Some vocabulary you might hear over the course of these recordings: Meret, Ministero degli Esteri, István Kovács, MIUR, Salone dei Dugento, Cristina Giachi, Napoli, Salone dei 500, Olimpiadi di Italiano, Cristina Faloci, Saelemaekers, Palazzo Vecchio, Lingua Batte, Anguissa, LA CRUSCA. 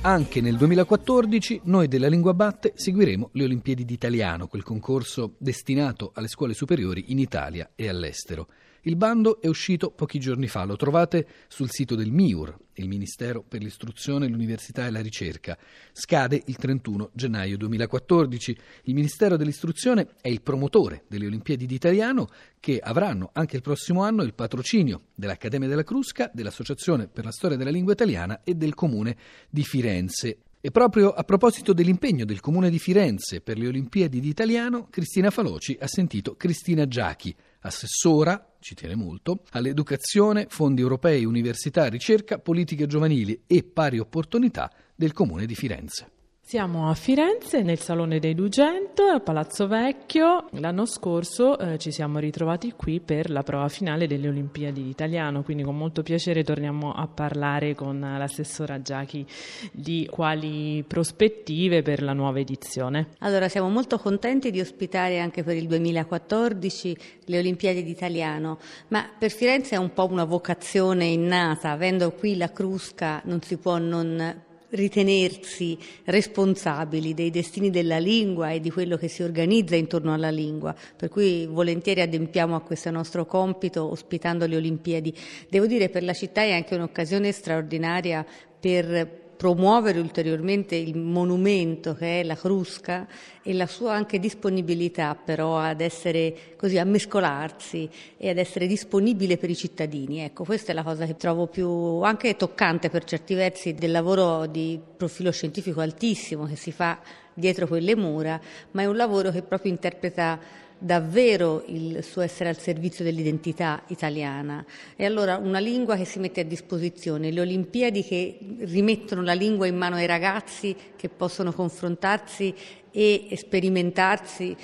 Anche nel 2014 noi della Lingua Batte seguiremo le Olimpiadi di Italiano, quel concorso destinato alle scuole superiori in Italia e all'estero. Il bando è uscito pochi giorni fa, lo trovate sul sito del MIUR, il Ministero per l'Istruzione, l'Università e la Ricerca. Scade il 31 gennaio 2014. Il Ministero dell'Istruzione è il promotore delle Olimpiadi di Italiano, che avranno anche il prossimo anno il patrocinio dell'Accademia della Crusca, dell'Associazione per la Storia della Lingua Italiana e del Comune di Firenze. E proprio a proposito dell'impegno del Comune di Firenze per le Olimpiadi di Italiano, Cristina Faloci ha sentito Cristina Giachi, assessora, ci tiene molto, all'educazione, fondi europei, università, ricerca, politiche giovanili e pari opportunità del Comune di Firenze. Siamo a Firenze nel Salone dei Dugento, a Palazzo Vecchio. L'anno scorso ci siamo ritrovati qui per la prova finale delle Olimpiadi di Italiano, quindi con molto piacere torniamo a parlare con l'assessora Giachi di quali prospettive per la nuova edizione. Allora, siamo molto contenti di ospitare anche per il 2014 le Olimpiadi di Italiano, ma per Firenze è un po' una vocazione innata. Avendo qui la Crusca non si può non ritenersi responsabili dei destini della lingua e di quello che si organizza intorno alla lingua, per cui volentieri adempiamo a questo nostro compito ospitando le Olimpiadi. Devo dire, per la città è anche un'occasione straordinaria per promuovere ulteriormente il monumento che è la Crusca e la sua anche disponibilità però ad essere così, a mescolarsi e ad essere disponibile per i cittadini. Ecco, questa è la cosa che trovo più anche toccante per certi versi del lavoro di profilo scientifico altissimo che si fa dietro quelle mura, ma è un lavoro che proprio interpreta davvero il suo essere al servizio dell'identità italiana. E allora una lingua che si mette a disposizione, le Olimpiadi che rimettono la lingua in mano ai ragazzi che possono confrontarsi e sperimentarsi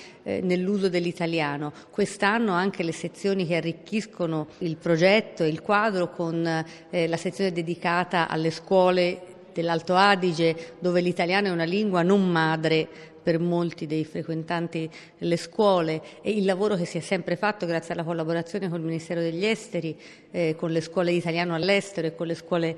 nell'uso dell'italiano. Quest'anno anche le sezioni che arricchiscono il progetto e il quadro con la sezione dedicata alle scuole dell'Alto Adige, dove l'italiano è una lingua non madre per molti dei frequentanti le scuole, e il lavoro che si è sempre fatto grazie alla collaborazione col Ministero degli Esteri, con le scuole di italiano all'estero e con le scuole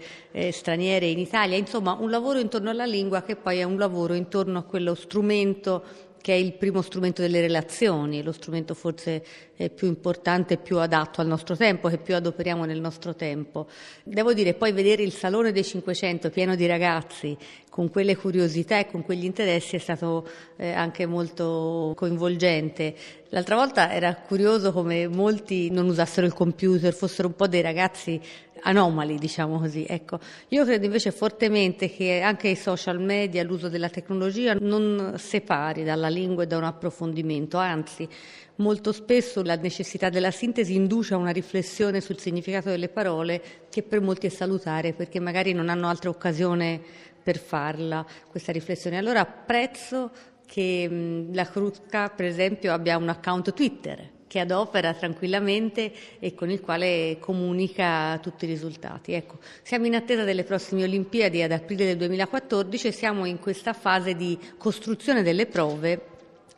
straniere in Italia. Insomma, un lavoro intorno alla lingua che poi è un lavoro intorno a quello strumento che è il primo strumento delle relazioni, lo strumento forse più importante, più adatto al nostro tempo, che più adoperiamo nel nostro tempo. Devo dire, poi vedere il Salone dei 500 pieno di ragazzi con quelle curiosità e con quegli interessi è stato anche molto coinvolgente. L'altra volta era curioso come molti non usassero il computer, fossero un po' dei ragazzi anomali, diciamo così. Ecco, io credo invece fortemente che anche i social media, l'uso della tecnologia non separi dalla lingua e da un approfondimento, anzi molto spesso la necessità della sintesi induce a una riflessione sul significato delle parole, che per molti è salutare perché magari non hanno altra occasione per farla, questa riflessione. Allora apprezzo che la Crusca per esempio abbia un account Twitter che adopera tranquillamente e con il quale comunica tutti i risultati. Ecco, siamo in attesa delle prossime Olimpiadi ad aprile del 2014 e siamo in questa fase di costruzione delle prove,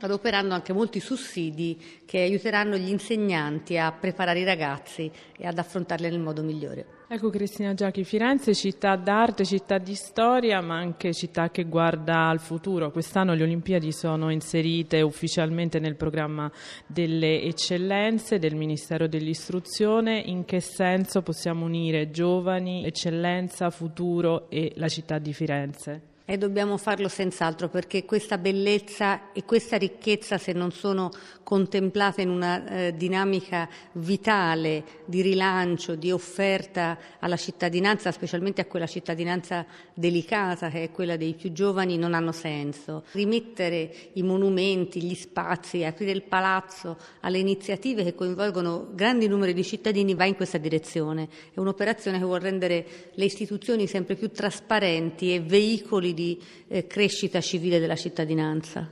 adoperando anche molti sussidi che aiuteranno gli insegnanti a preparare i ragazzi e ad affrontarle nel modo migliore. Ecco Cristina Giachi, Firenze città d'arte, città di storia, ma anche città che guarda al futuro. Quest'anno le Olimpiadi sono inserite ufficialmente nel programma delle eccellenze del Ministero dell'Istruzione. In che senso possiamo unire giovani, eccellenza, futuro e la città di Firenze? E dobbiamo farlo senz'altro, perché questa bellezza e questa ricchezza, se non sono contemplate in una dinamica vitale di rilancio, di offerta alla cittadinanza, specialmente a quella cittadinanza delicata che è quella dei più giovani, non hanno senso. Rimettere i monumenti, gli spazi, aprire il palazzo alle iniziative che coinvolgono grandi numeri di cittadini va in questa direzione. È un'operazione che vuol rendere le istituzioni sempre più trasparenti e veicoli di crescita civile della cittadinanza.